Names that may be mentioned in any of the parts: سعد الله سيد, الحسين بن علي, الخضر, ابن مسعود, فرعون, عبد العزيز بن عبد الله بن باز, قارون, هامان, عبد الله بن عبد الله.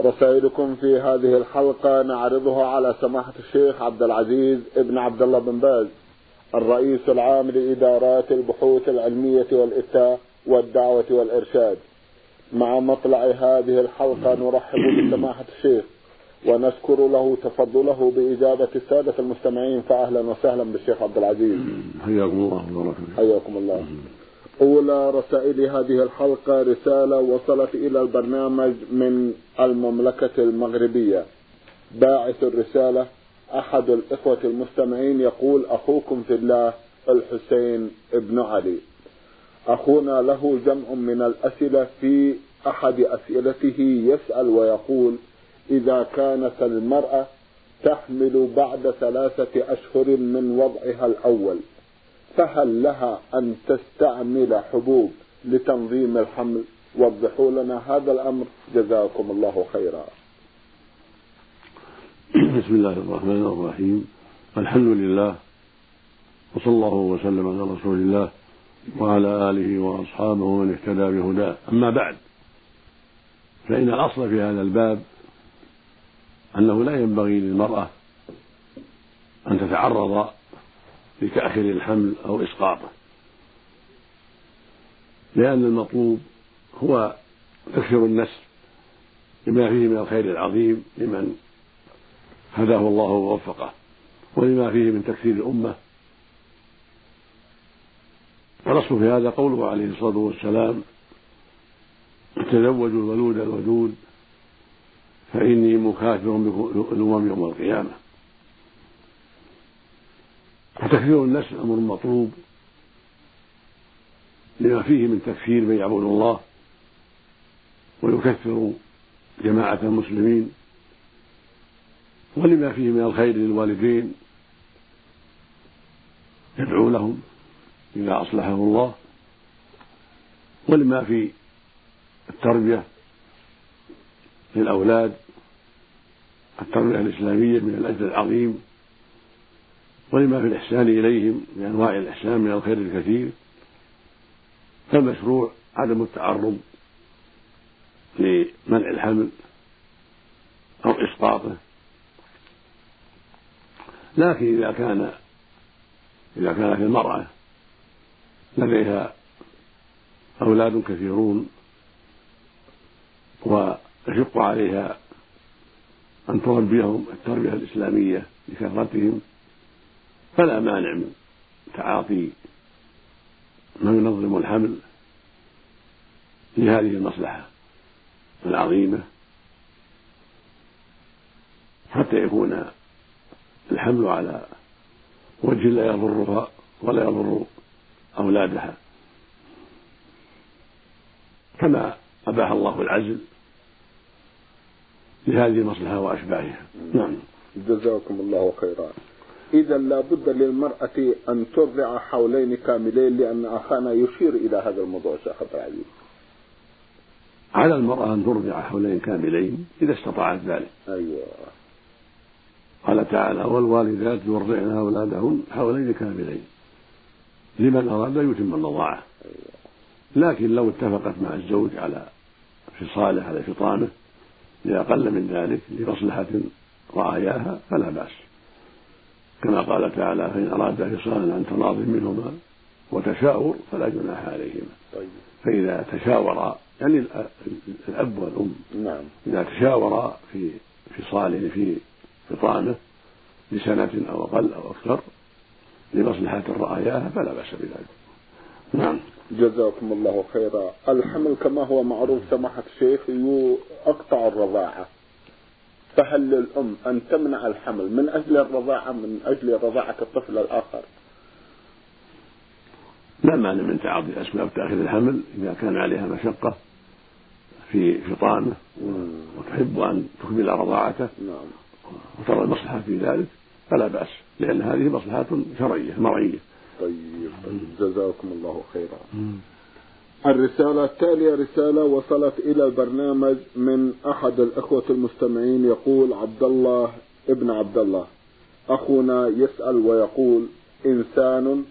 رسائلكم في هذه الحلقة نعرضها على سماحة الشيخ عبد العزيز بن عبد الله بن باز، الرئيس العام لإدارات البحوث العلمية والإفتاء والدعوة والإرشاد. مع مطلع هذه الحلقة نرحب بسماحة الشيخ ونشكر له تفضله بإجابة السادة المستمعين، فأهلا وسهلا بالشيخ عبد العزيز. حياكم الله. أولى رسائل هذه الحلقة رسالة وصلت إلى البرنامج من المملكة المغربية. باعث الرسالة أحد الإخوة المستمعين يقول: أخوكم في الله الحسين بن علي. أخونا له جمع من الأسئلة، في أحد أسئلته يسأل ويقول: إذا كانت المرأة تحمل بعد 3 أشهر من وضعها الأول، فهل لها أن تستعمل حبوب لتنظيم الحمل؟ وضحوا لنا هذا الأمر، جزاكم الله خيرا. بسم الله الرحمن الرحيم، الحمد لله، وصلى الله وسلم على رسول الله وعلى آله وأصحابه ومن اهتدى بهداه. أما بعد، فإن الأصل في هذا الباب أنه لا ينبغي للمرأة أن تتعرض لتأخير الحمل أو إسقاطه، لأن المطلوب هو تكثير النسل لما فيه من الخير العظيم لمن هداه الله ووفقه، ولما فيه من تكثير الأمة. والأصل في هذا قوله عليه الصلاة والسلام: تزوجوا الولود الودود فإني مكاثر بالأمم يوم القيامة. وتكثير النسل أمر مطلوب لما فيه من تكثير من يعبد الله ويكثر جماعة المسلمين، ولما فيه من الخير للوالدين يدعو لهم إذا أصلحه الله، ولما في التربية للأولاد، التربية الإسلامية من الأجر العظيم، ولما في الإحسان إليهم من أنواع الإحسان من الخير الكثير. فالمشروع عدم التعرض لمنع الحمل أو إسقاطه، لكن إذا كانت المرأة لديها أولاد كثيرون ويشق عليها أن تربيهم التربية الإسلامية لكثرتهم، فلا مانع من تعاطي ما ينظم الحمل لهذه المصلحة العظيمة، حتى يكون الحمل على وجه لا يضرها ولا يضر أولادها، كما أباح الله العزل لهذه المصلحة وأشباهها. نعم، جزاكم الله خيرا. إذا لا بد للمرأة أن ترضع حولين كاملين، لأن أخانا يشير إلى هذا الموضوع شيخ عبد العزيز. على المرأة أن ترضع حولين كاملين إذا استطاعت ذلك. أيوة. قال تعالى: والوالدات يرضعن أولادهن حولين كاملين لمن أراد يتم الرضاعة. لكن لو اتفقت مع الزوج على فصاله على فطامه لأقل من ذلك لمصلحة رعاياها فلا بأس، كما قال تعالى: فإن أراد فصالا عن تناض منهما وتشاور فلا جناح عليهما. طيب. فإذا تشاورا، يعني الأب والأم، نعم، إذا تشاورا في فصاله في فطانه لسنة أو أقل أو أكثر لمصلحة رعاياها فلا بأس بذلك. نعم، جزاكم الله خيرا. الحمل كما هو معروف سماحة الشيخ يقطع الرضاعة، فهل للأم أن تمنع الحمل من أجل الرضاعة من أجل رضاعة الطفل الآخر؟ لا مانع من تعاطي أسباب تأخير الحمل إذا كان عليها مشقة في فطامه وتحب أن تكمل رضاعته وترى المصلحة في ذلك، فلا بأس، لأن هذه مصلحة شرعية مرعية. طيب جزاكم الله خيرا. الرسالة التالية رسالة وصلت إلى البرنامج من أحد الأخوة المستمعين، يقول عبد الله ابن عبد الله أخونا يسأل ويقول: إنسان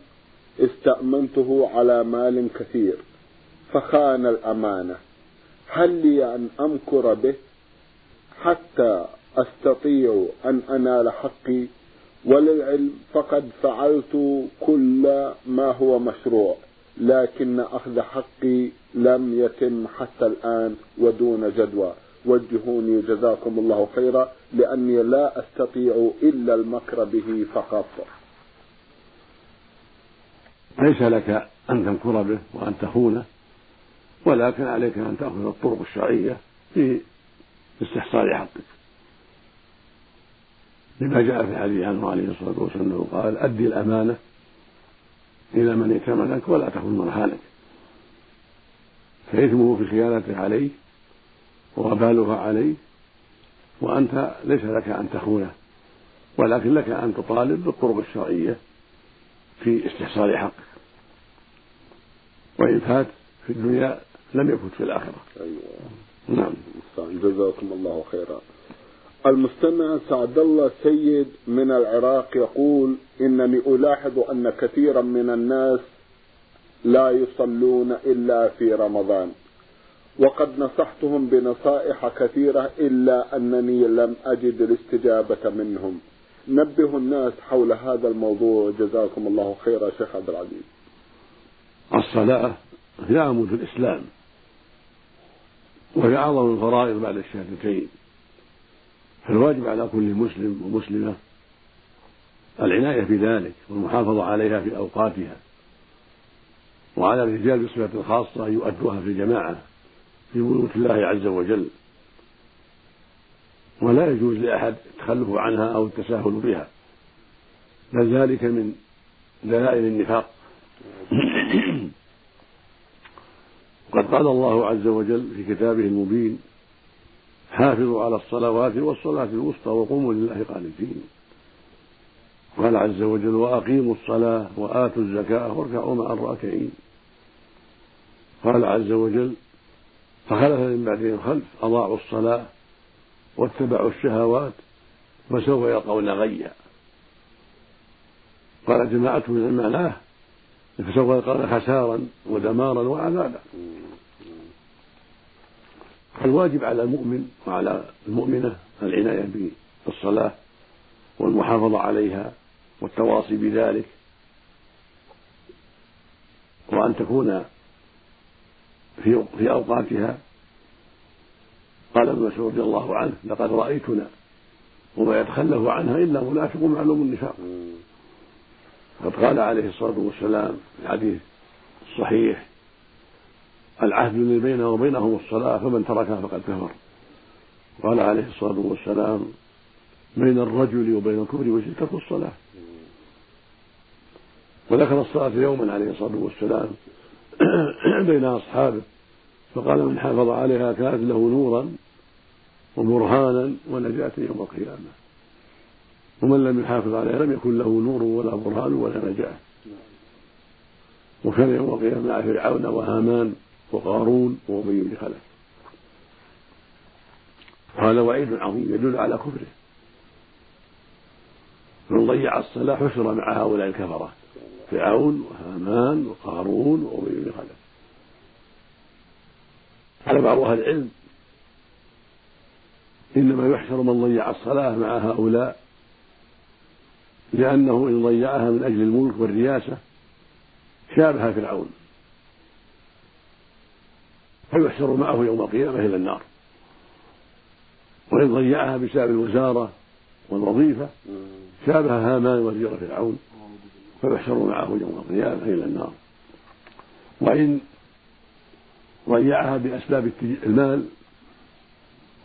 استأمنته على مال كثير فخان الأمانة، هل لي أن أمكر به حتى أستطيع أن أنال حقي؟ وللعلم فقد فعلت كل ما هو مشروع، لكن أخذ حقي لم يتم حتى الآن ودون جدوى، وجهوني جزاكم الله خيرا لأني لا أستطيع إلا المكر به فقط. ليس لك أن تمكر به وأن تخونه، ولكن عليك أن تأخذ الطرق الشرعية في استحصال حقك، لما جاء في الحديث عنه عليه الصلاة والسلام قال: أدي الأمانة إلى من ائتمنك ولا تخن مرهانك، فإثمه في خيانته عليه ووبالها عليه، وأنت ليس لك أن تخونه، ولكن لك أن تطالب بالطرق الشرعية في استحصال حقك، وإن فات في الدنيا لم يفت في الآخرة. نعم. جزاكم الله خيرا. المستمع سعد الله سيد من العراق يقول: إنني ألاحظ أن كثيرا من الناس لا يصلون إلا في رمضان، وقد نصحتهم بنصائح كثيرة إلا أنني لم أجد الاستجابة منهم، نبه الناس حول هذا الموضوع جزاكم الله خيرا. شيخ عبد العزيز، الصلاة هي عمود الإسلام وهي أعظم الفرائض بعد الشهادتين، فالواجب على كل مسلم ومسلمة العناية بذلك والمحافظة عليها في أوقاتها، وعلى الرجال بصفة خاصة أن يؤدوها في جماعة في بيوت الله عز وجل، ولا يجوز لأحد التخلف عنها أو التساهل بها، بل ذلك من دلائل النفاق. وقد قال الله عز وجل في كتابه المبين: حافظوا على الصلوات والصلاة الوسطى وقوموا لله قانتين. قال عز وجل: وأقيموا الصلاة وآتوا الزكاة واركعوا مع الراكعين. قال عز وجل: فخلف من بعدهم خلف أضاعوا الصلاة واتبعوا الشهوات وسوف يلقون غيا. قال جماعة من معناه فسوف يلقون خسارا ودمارا وعذابا. الواجب على المؤمن وعلى المؤمنة العناية بالصلاة والمحافظة عليها والتواصي بذلك، وأن تكون في أوقاتها. قال ابن مسعود رضي الله عنه: لقد رأيتنا وما يتخلف عنها إلا منافق معلوم النفاق. قد قال عليه الصلاة والسلام في الحديث الصحيح: العهد الذي بيننا وبينهم الصلاة فمن تركها فقد كفر. قال عليه الصلاة والسلام: بين الرجل وبين الكفر والشرك الصلاة. وذكر الصلاة يوما عليه الصلاة والسلام بين أصحابه فقال: من حافظ عليها كانت له نورا وبرهانا ونجاة يوم القيامة، ومن لم يحافظ عليها لم يكن له نور ولا برهان ولا نجاة. وكان يوم القيامة مع فرعون وهامان وقارون وأبي بن خلف. قال: وعيد عظيم يدل على كفره، من ضيع الصلاة حشر مع هؤلاء الكفرة: فرعون وهامان وقارون وأبي بن خلف. على بعض أهل العلم: إنما يحشر من ضيع الصلاة مع هؤلاء، لأنه إن ضيعها من أجل الملك والرياسة شابه فرعون، فيحشر معه يوم القيامة إلى النار. وإن ضيعها بسبب الوزارة والوظيفة شابه هامان وزير فرعون، فيحشر معه يوم القيامة إلى النار. وإن ضيعها بأسباب المال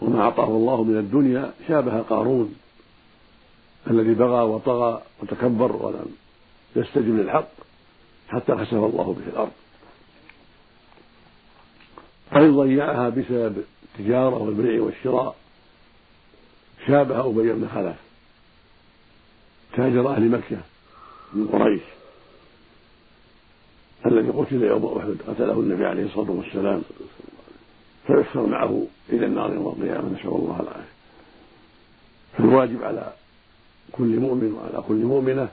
وما أعطاه الله من الدنيا شابه قارون الذي بغى وطغى وتكبر ولم يستجب للحق حتى خسف الله به الأرض. وإن ضيعها بسبب التجارة والبيع والشراء شابه أبي بن خلف تاجر أهل مكة من قريش الذي قتل يوم أحد قتله النبي عليه الصلاة والسلام فيحشر معه إلى النار يوم القيامة نسأل الله العافية. فالواجب على كل مؤمن وعلى كل مؤمنة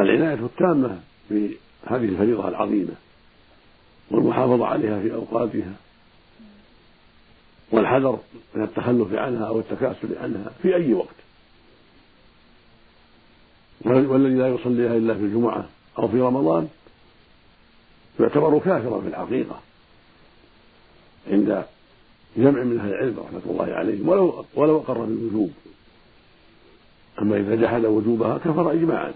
العناية التامة بهذه الفريضة العظيمة والمحافظة عليها في أوقاتها والحذر من التخلف عنها أو التكاسل عنها في أي وقت. والذي لا يصليها إلا في الجمعة أو في رمضان يعتبر كافرا في الحقيقة عند جمع من أهل العلم رحمة الله عليهم ولو أقر بالوجوب. أما إذا جحد وجوبها كفر إجماعا،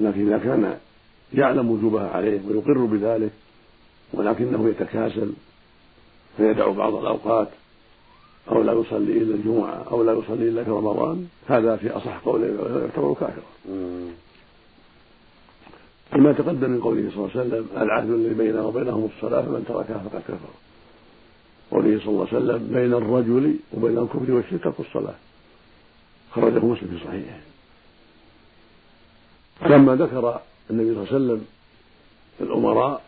لكن إذا كان يعلم وجوبها عليه ويقر بذلك ولكنه يتكاسل فيدع بعض الأوقات أو لا يصلي إلا الجمعة أو لا يصلي إلا في رمضان هذا في أصح قوله يعتبر كافرا. كما تقدم من قوله صلى الله عليه وسلم العهد الذي بيننا وبينهم الصلاة فمن تركها فقد كفر. قوله صلى الله عليه وسلم بين الرجل وبين الكفر والشرك في الصلاة خرجه مسلم في صحيحه. لما ذكر النبي صلى الله عليه وسلم الأمراء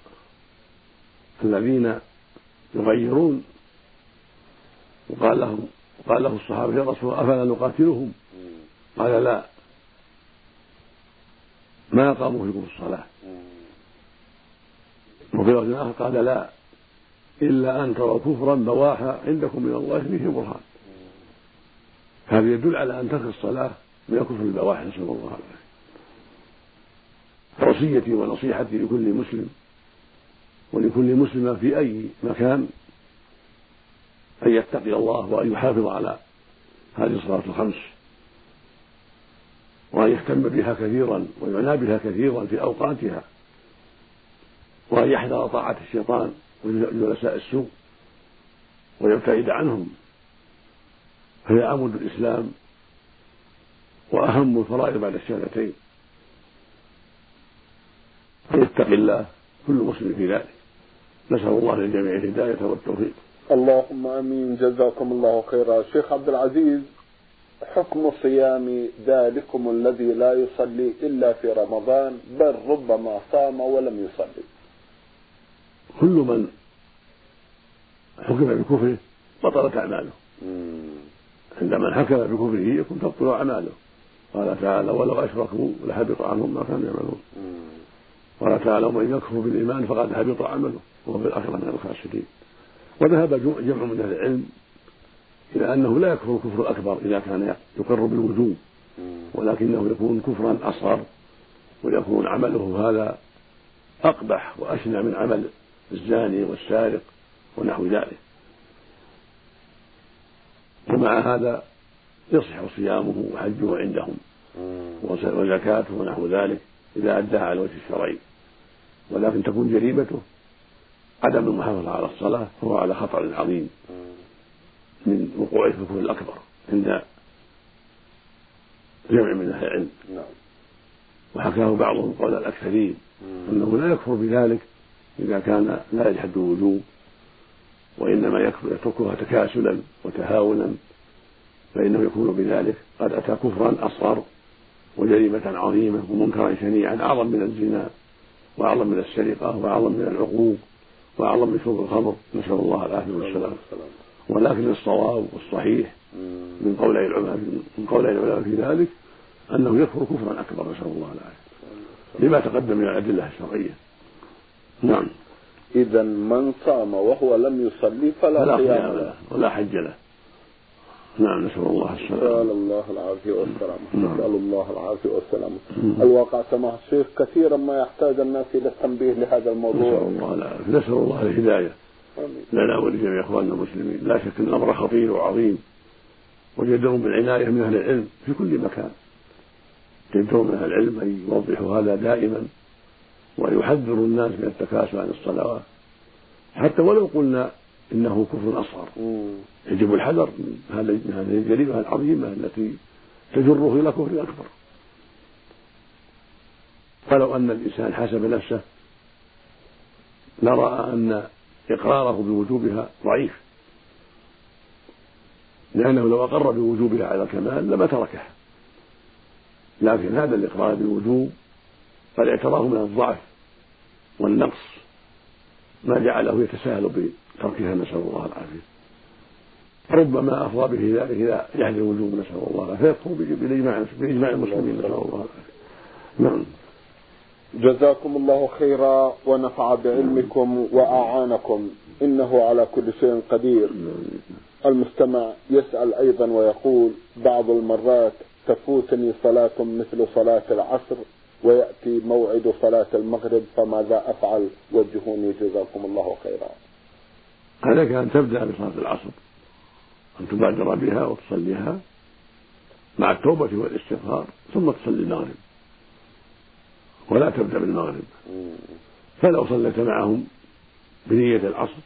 الذين يغيرون وقال له الصحابة يا رسول الله أفلا نقاتلهم؟ قال لا، ما قاموا فيكم الصلاة. وفي رجل آخر قال لا، إلا أن تروا كفرا بواحا عندكم من الله به برهان. هذا يدل على أن ترك الصلاة من الكفر البواح نسأل الله العافية. وصيتي ونصيحتي لكل مسلم ولكل مسلمة في أي مكان أن يتقي الله وأن يحافظ على هذه الصلاة الخمس وأن يهتم بها كثيرا ويعنى بها كثيرا في أوقاتها وأن يحذر طاعة الشيطان وجلساء السوء ويبتعد عنهم، فهي عمود الإسلام وأهم الفرائض بعد الشهادتين. يتقي الله كل مسلم في ذلك. نسأل الله للجميع الهداية والتوفيق. اللهم امين. جزاكم الله خيرا. شيخ عبد العزيز، حكم صيام ذلكم الذي لا يصلي الا في رمضان بل ربما صام ولم يصلي؟ كل من حكم بكفره بطلت اعماله. عندما حكم بكفره يكون تبطل اعماله. قال تعالى ولو اشركوا لحبط عنهم ما كانوا يعملون. قال تعالى ومن يكفر بالايمان فقد حبط عمله وهو في الاخره من الخاسرين. وذهب جمع من أهل العلم إلى أنه لا يكفر كفر أكبر إذا كان يقر بالوجوب، ولكنه يكون كفرا أصغر ويكون عمله هذا أقبح وأشنع من عمل الزاني والسارق ونحو ذلك. ومع هذا يصح صيامه وحجه عندهم وزكاته ونحو ذلك إذا أداها على وجه الشرعي، ولكن تكون جريمته عدم المحافظة على الصلاة فهو على خطر عظيم من وقوع الكفر الأكبر عند جمع من أهل العلم. وحكاه بعضهم قول الأكثرين أنه لا يكفر بذلك إذا كان لا يجحد الوجوب وإنما يتركها تكاسلا وتهاونا، فإنه يكون بذلك قد أتى كفرا أصغر وجريمة عظيمة ومنكرا شنيعا أعظم من الزنا وأعظم من السرقة وأعظم من العقوق وأعظم من شرب الخمر نسأل الله العافية والسلام. ولكن الصواب والصحيح من قولي العلماء في ذلك أنه يكفر كفرا أكبر نسأل الله العافية لما تقدم من الأدلة الشرعية. نعم. إذا من صام وهو لم يصلي فلا قيام له ولا حج له. نعم نسأل الله السلامة. نسأل الله العافية والسلامة. نسأل الله العافية والسلامة. الواقع سماحة الشيخ كثيرا ما يحتاج الناس إلى التنبيه لهذا الموضوع. نسأل الله العافية. نسأل الله الهداية لنا ولجميع إخواننا المسلمين. لا شك أن الأمر خطير وعظيم وجدهم بالعناية من أهل العلم في كل مكان. جدهم من أهل العلم أن يوضحوا هذا دائما ويحذروا الناس من التكاسل عن الصلاة حتى ولو قلنا إنه كفر أصغر. يجب الحذر من هذه الجريمة العظيمة التي تجره إلى كفر أكبر. فلو أن الإنسان حسب نفسه لرأى أن إقراره بوجوبها ضعيف لأنه لو أقر بوجوبها على الكمال لما تركها، لكن هذا الإقرار بالوجوب فالاعتراف من الضعف والنقص ما جعله يتساهل بتركها، نسأل الله العافية. ربما أفضى به ذلك إذا يحدث الوجوب، نسأل الله العافية، فيكفوا بإجماع المسلمين، نسأل الله العافية. نعم. جزاكم الله خيرا ونفع بعلمكم وأعانكم، إنه على كل شيء قدير. المستمع يسأل أيضا ويقول: بعض المرات تفوتني صلاة مثل صلاة العصر ويأتي موعد صلاة المغرب، فماذا أفعل؟ وجهوني جزاكم الله خيرا. عليك أن تبدأ بصلاة العصر، أن تبادر بها وتصليها مع التوبة والاستغفار، ثم تصلي المغرب، ولا تبدأ بالمغرب. فلو صليت معهم بنية العصر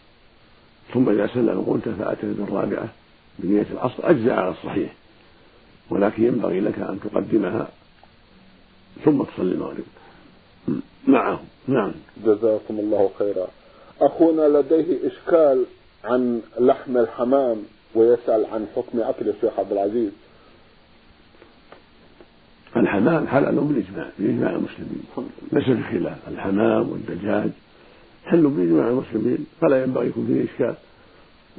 ثم إذا سلم قلت فأتت بالرابعة بنية العصر، أجزع على الصحيح، ولكن ينبغي لك أن تقدمها ثم تصلي المغرب معهم. نعم. جزاكم الله خيرا. أخونا لديه إشكال عن لحم الحمام ويسأل عن حكم أكل. الشيخ عبد العزيز، الحمام حلال بإجماع المسلمين، ليس في خلاف، الحمام والدجاج حل بإجماع المسلمين، فلا ينبغي يكون فيه إشكال.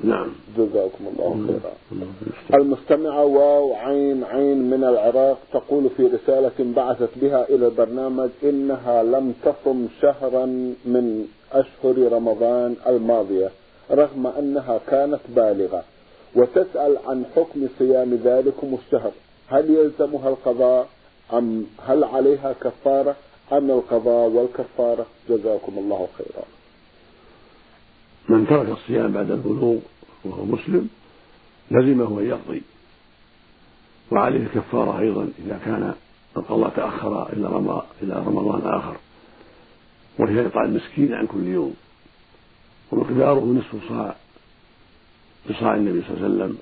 نعم. جزاكم الله خيرا. المستمعة واو عين عين من العراق تقول في رسالة بعثت بها إلى البرنامج إنها لم تصم شهرا من أشهر رمضان الماضية رغم أنها كانت بالغة، وتسأل عن حكم صيام ذلكم الشهر، هل يلزمها القضاء أم هل عليها كفارة أم القضاء والكفارة؟ جزاكم الله خيرا. من ترك الصيام بعد البلوغ وهو مسلم لزمه أن يقضي، وعليه الكفارة أيضا إذا كان القضاء تأخر إلى رمضان آخر، وهي إطعام مسكين عن كل يوم، ومقداره نصف صاع بصاع النبي صلى الله عليه وسلم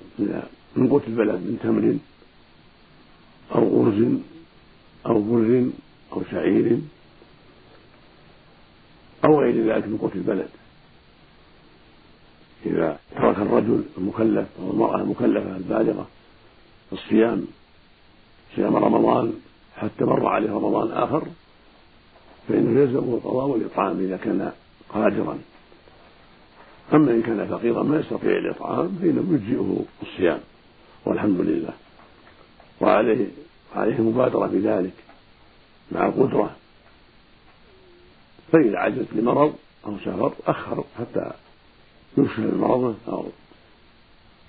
من قوت البلد، من تمر أو أرز أو بر أو شعير أو غير ذلك من قوت البلد. إذا ترك الرجل المكلف أو المرأة المكلفة البالغة الصيام صيام رمضان حتى مر عليه رمضان آخر، فإنه يلزمه القضاء والإطعام إذا كان قادرا. أما إن كان فقيرا ما يستطيع الإطعام فإنه يجزئه الصيام، والحمد لله. وعليه مبادرة في ذلك مع القدرة، فإذا عجز لمرض أو سفر أخر حتى يشفى من مرضه أو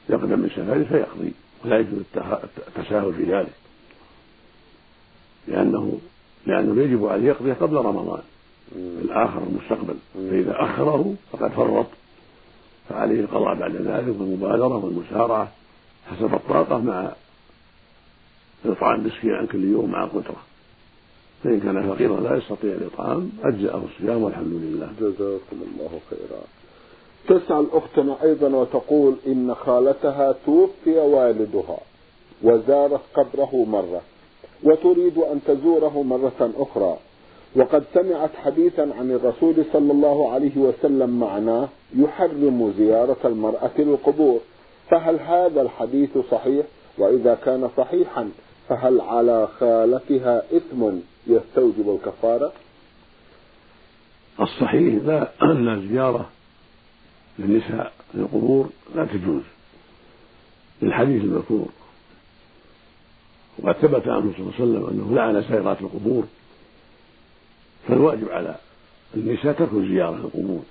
يقدم من سفره فيقضي، ولا يجوز التساهل في ذلك، لأنه يجب عليه يقضي قبل رمضان الآخر المستقبل، فإذا أخره فقد فرط، فعليه القضاء بعد ذلك والمبادرة والمسارعة حسب الطاقة مع الإطعام مسكين عن كل يوم مع قدرة. فإن كان فقيرا لا يستطيع الإطعام أجزأه الصيام، والحمد لله. جزاكم الله خيرا. تسأل أختنا أيضا وتقول إن خالتها توفي والدها وزارت قبره مرة وتريد أن تزوره مرة أخرى، وقد سمعت حديثا عن الرسول صلى الله عليه وسلم معناه يحرم زيارة المرأة للقبور، فهل هذا الحديث صحيح؟ وإذا كان صحيحا فهل على خالتها إثم يستوجب الكفارة؟ الصحيح لا، أن زيارة للنساء للقبور لا تجوز للحديث المذكور، وقد ثبت عنه صلى الله عليه وسلم أنه لعن زائرات القبور، فالواجب على النساء ترك زيارة القبور،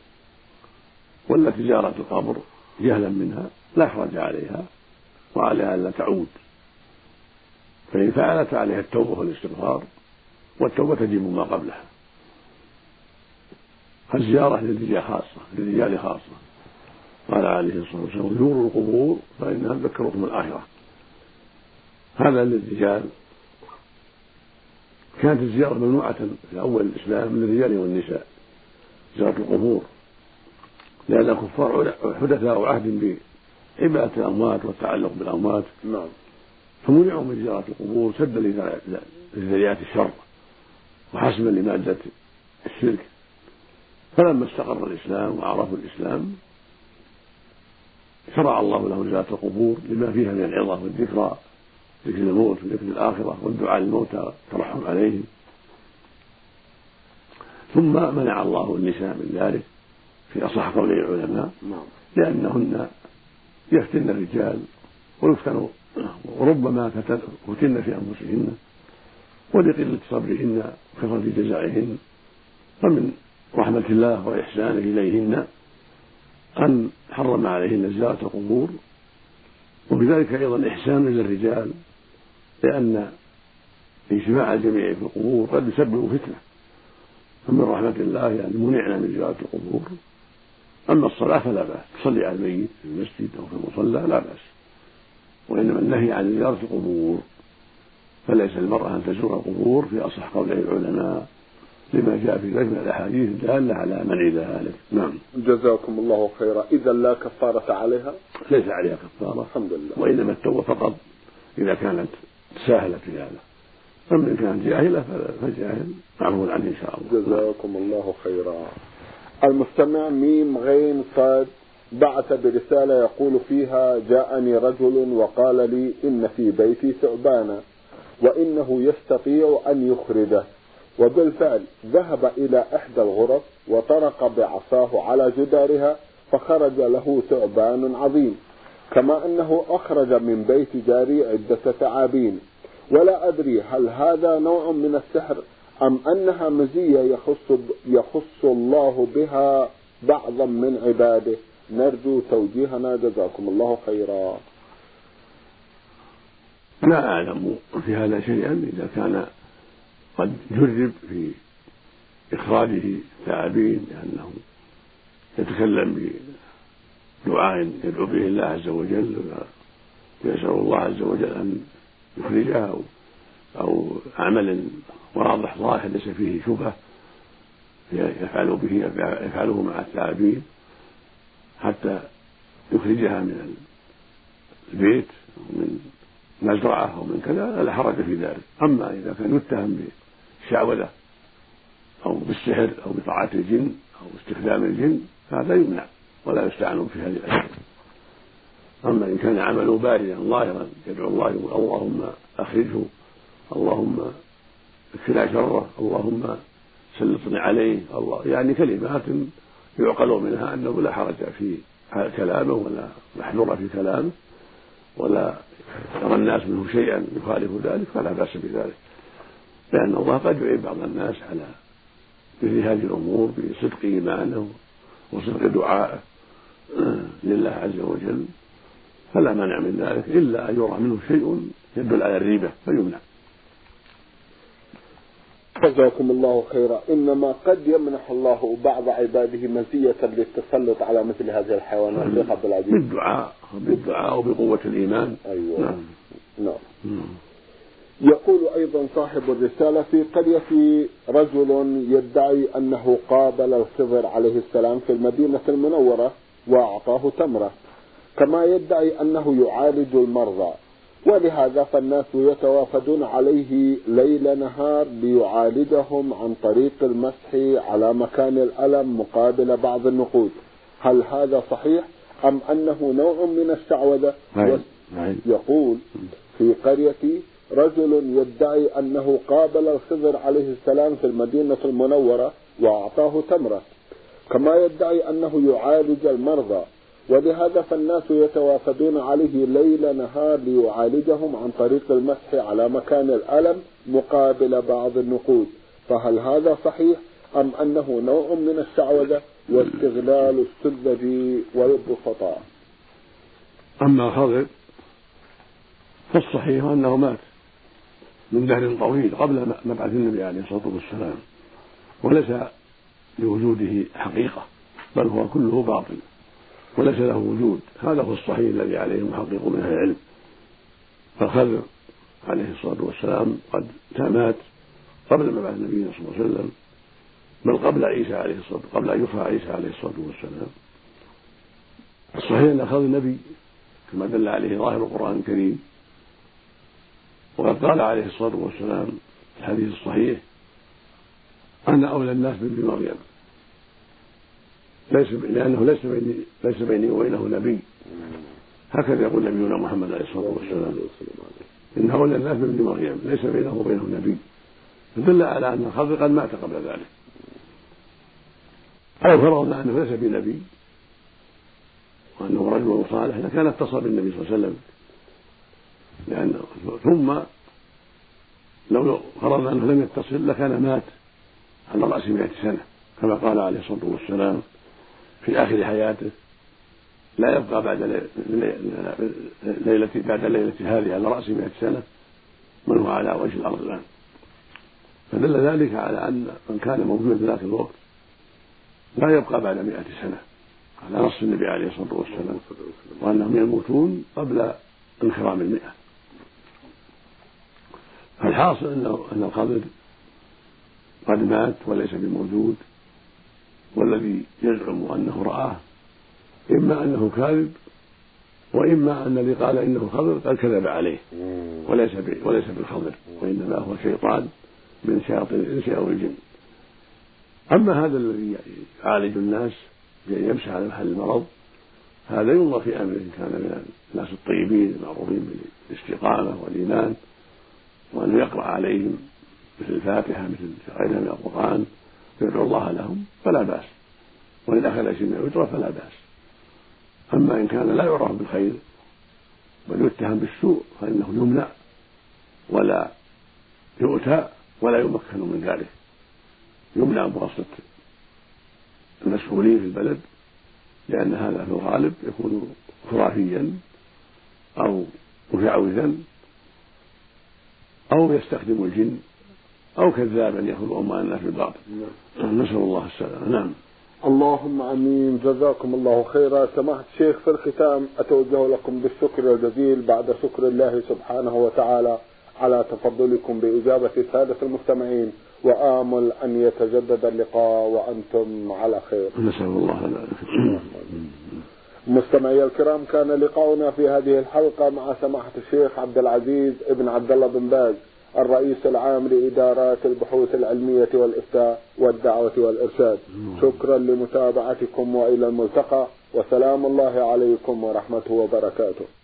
والتي زارت القبر جهلا منها لا حرج عليها، وعليها ألا تعود، فإن فعلت عليها التوبة والاستغفار، والتوبة تجيب ما قبلها. الزيارة للرجال خاصة، قال عليه الصلاة والسلام: زوروا القبور فإنها تذكركم الآخرة. هذا للرجال. كانت الزيارة ممنوعة في أول الإسلام للرجال والنساء، زيارة القبور، لأن الكفار حدثوا عهد بعبادة الأموات والتعلق بالأموات، فمنعوا من زيارة القبور سدا لذريات الشر وحسما لمادة الشرك. فلما استقر الإسلام وعرفوا الإسلام شرع الله له زيارة القبور لما فيها من العظة والذكرى، ذكر الموت وذكر الآخرة والدعاء للموتى والترحم عليهم. ثم منع الله النساء من ذلك في أصح قول العلماء لأنهن يفتن الرجال ويفتنوا وربما فتن في أنفسهن ولقلة صبرهن وكثرة جزعهن، فمن رحمة الله وإحسانه إليهن أن حرم عليهن زيارة القبور، وبذلك أيضا إحسان للرجال لأن اجتماع الجميع في القبور قد يسبب فتنة، فمن رحمة الله يعني منعنا من زيارة القبور. أما الصلاة فلا بأس، تصلي على الميت في المسجد أو في المصلى لا بأس، وإنما النهي عن زيارة القبور، فليس المرأة أن تزور القبور في أصح قول العلماء لما جاء في ذلك من الأحاديث الدالة على منع ذلك. نعم. جزاكم الله خيرا. إذا لا كفارة عليها؟ ليس عليها كفارة الحمد لله، وإنما التوبة فقط إذا كانت سهلة في هذا، فمن كان جاهلة فجاهل معروف عنه إن شاء الله. جزاكم الله خيرا. المستمع ميم غين صاد بعث برسالة يقول فيها: جاءني رجل وقال لي إن في بيتي ثعبانا وإنه يستطيع أن يخرجه، وبالفعل ذهب إلى إحدى الغرف وطرق بعصاه على جدارها فخرج له ثعبان عظيم، كما أنه أخرج من بيت جاري عدة ثعابين، ولا أدري هل هذا نوع من السحر أم أنها مزية يخص الله بها بعضا من عباده، نرجو توجيهنا جزاكم الله خيرا. لا أعلم في هذا شيئا، إذا كان قد جرب في إخراجه الثعابين لأنه يتكلم بدعاء يدعو به الله عز وجل ويسأل الله عز وجل أن يخرجها، أو عمل واضح ظاهر ليس فيه شبهة يفعله مع الثعابين حتى يخرجها من البيت ومن مزرعة أو من كذا لا حرج في ذلك. أما إذا كان يتهم بالشعوذة أو بالسحر أو بطاعة الجن أو استخدام الجن فهذا يمنع ولا يستعان في هذه الأشياء. أما إن كان عمله باريا ظاهرا يدعو الله اللهم أخرجه، اللهم اكفنا شره، اللهم سلطني عليه، الله يعني كلمات يعقل منها أنه لا حرج في كلامه ولا محذور في كلامه ولا يرى الناس منه شيئا يخالف ذلك فلا بأس بذلك، لأن الله قد يعين بعض الناس على مثل هذه الأمور بصدق إيمانه وصدق دعائه لله عز وجل، فلا منع من ذلك إلا أن يرى منه شيء يدل على الريبة فيمنع. جزاكم الله خيرا. إنما قد يمنح الله بعض عباده مزية للتسلط على مثل هذه الحيوانات بالدعاء وبقوة الإيمان. أيوة. نعم. نعم. يقول أيضا صاحب الرسالة: في قرية رجل يدعي أنه قابل الخضر عليه السلام في المدينة المنورة وأعطاه تمرة، كما يدعي أنه يعالج المرضى، ولهذا فالناس يتوافدون عليه ليل نهار ليعالجهم عن طريق المسح على مكان الألم مقابل بعض النقود، هل هذا صحيح أم أنه نوع من الشعوذة؟ يقول: في قريتي رجل يدعي أنه قابل الخضر عليه السلام في المدينة المنورة وأعطاه تمرة، كما يدعي أنه يعالج المرضى، ولهذا فالناس يتوافدون عليه ليل نهار ليعالجهم عن طريق المسح على مكان الألم مقابل بعض النقود، فهل هذا صحيح أم أنه نوع من الشعوذة واستغلال السذج والبسطاء؟ أما الخضر فالصحيح أنه مات من دهر طويل قبل مبعث النبي عليه الصلاة والسلام، وليس لوجوده حقيقة بل هو كله باطل وليس له وجود، هذا هو الصحيح الذي عليه المحقق من أهل العلم. فالخضر عليه الصلاة والسلام قد مات قبل مبعث النبي صلى الله عليه وسلم، بل قبل عيسى عليه الصلاة، قبل أن يرفع عيسى عليه الصلاة والسلام. الصحيح أن أخذ النبي كما دل عليه ظاهر القرآن الكريم، وقد قال عليه الصلاة والسلام في الحديث الصحيح: أنا أولى الناس بابن مريم، لأنه ليس بيني وبينه نبي. هكذا يقول نبينا محمد عليه الصلاة والسلام: إن هؤلاء الناس من ابن مريم ليس بينه وبينه نبي، فدل على أن الخضر قد مات قبل ذلك، أو فرضنا أنه ليس بنبي وأنه رجل صالح لكان اتصل بالنبي صلى الله عليه وسلم، لأنه ثم لو فرضنا أنه لم يتصل لكان مات على رأس 100 سنة كما قال عليه الصلاة والسلام في آخر حياته: لا يبقى بعد ليلة هذه على رأس 100 سنة من هو على وجه الأرض الآن. فدل ذلك على أن من كان موجودا في ذاك الوقت لا يبقى بعد 100 سنة على نص النبي عليه الصلاة والسلام، وأنهم يموتون قبل انخرام 100. فالحاصل أن الخضر قد مات وليس بموجود، والذي يزعم أنه رآه إما أنه كاذب، وإما أن الذي قال إنه خضر قد كذب عليه وليس بالخضر، وإنما هو شيطان من شياطين الإنس أو الجن. أما هذا الذي يعالج الناس يمشي على محل المرض، هذا ينظر في أمره، كان من الناس الطيبين المعروفين بالاستقامة والإيمان، وأنه يقرأ عليهم مثل الفاتحة مثل غيرها من القرآن يدعو الله لهم فلا بأس، وإن أخذ شيء من الأجرة فلا بأس. أما إن كان لا يعرف بالخير بل يتهم بالسوء فإنه يمنع ولا يؤتى ولا يمكن من ذلك، يمنع بواسطة المسؤولين في البلد، لأن هذا في الغالب يكون خرافيا أو مشعوذا أو يستخدم الجن أو كذابا يخلو أماننا في الباطل، نسأل الله السلامة. نعم، اللهم امين. جزاكم الله خيرا. سماحة الشيخ، في الختام اتوجه لكم بالشكر الجزيل بعد شكر الله سبحانه وتعالى على تفضلكم بإجابة سادة المستمعين، وآمل أن يتجدد اللقاء وأنتم على خير، نسأل الله العافية. مستمعي الكرام، كان لقاؤنا في هذه الحلقة مع سماحة الشيخ عبد العزيز بن عبد الله بن باز، الرئيس العام لإدارات البحوث العلمية والإفتاء والدعوة والإرشاد. شكرا لمتابعتكم، وإلى الملتقى، وسلام الله عليكم ورحمته وبركاته.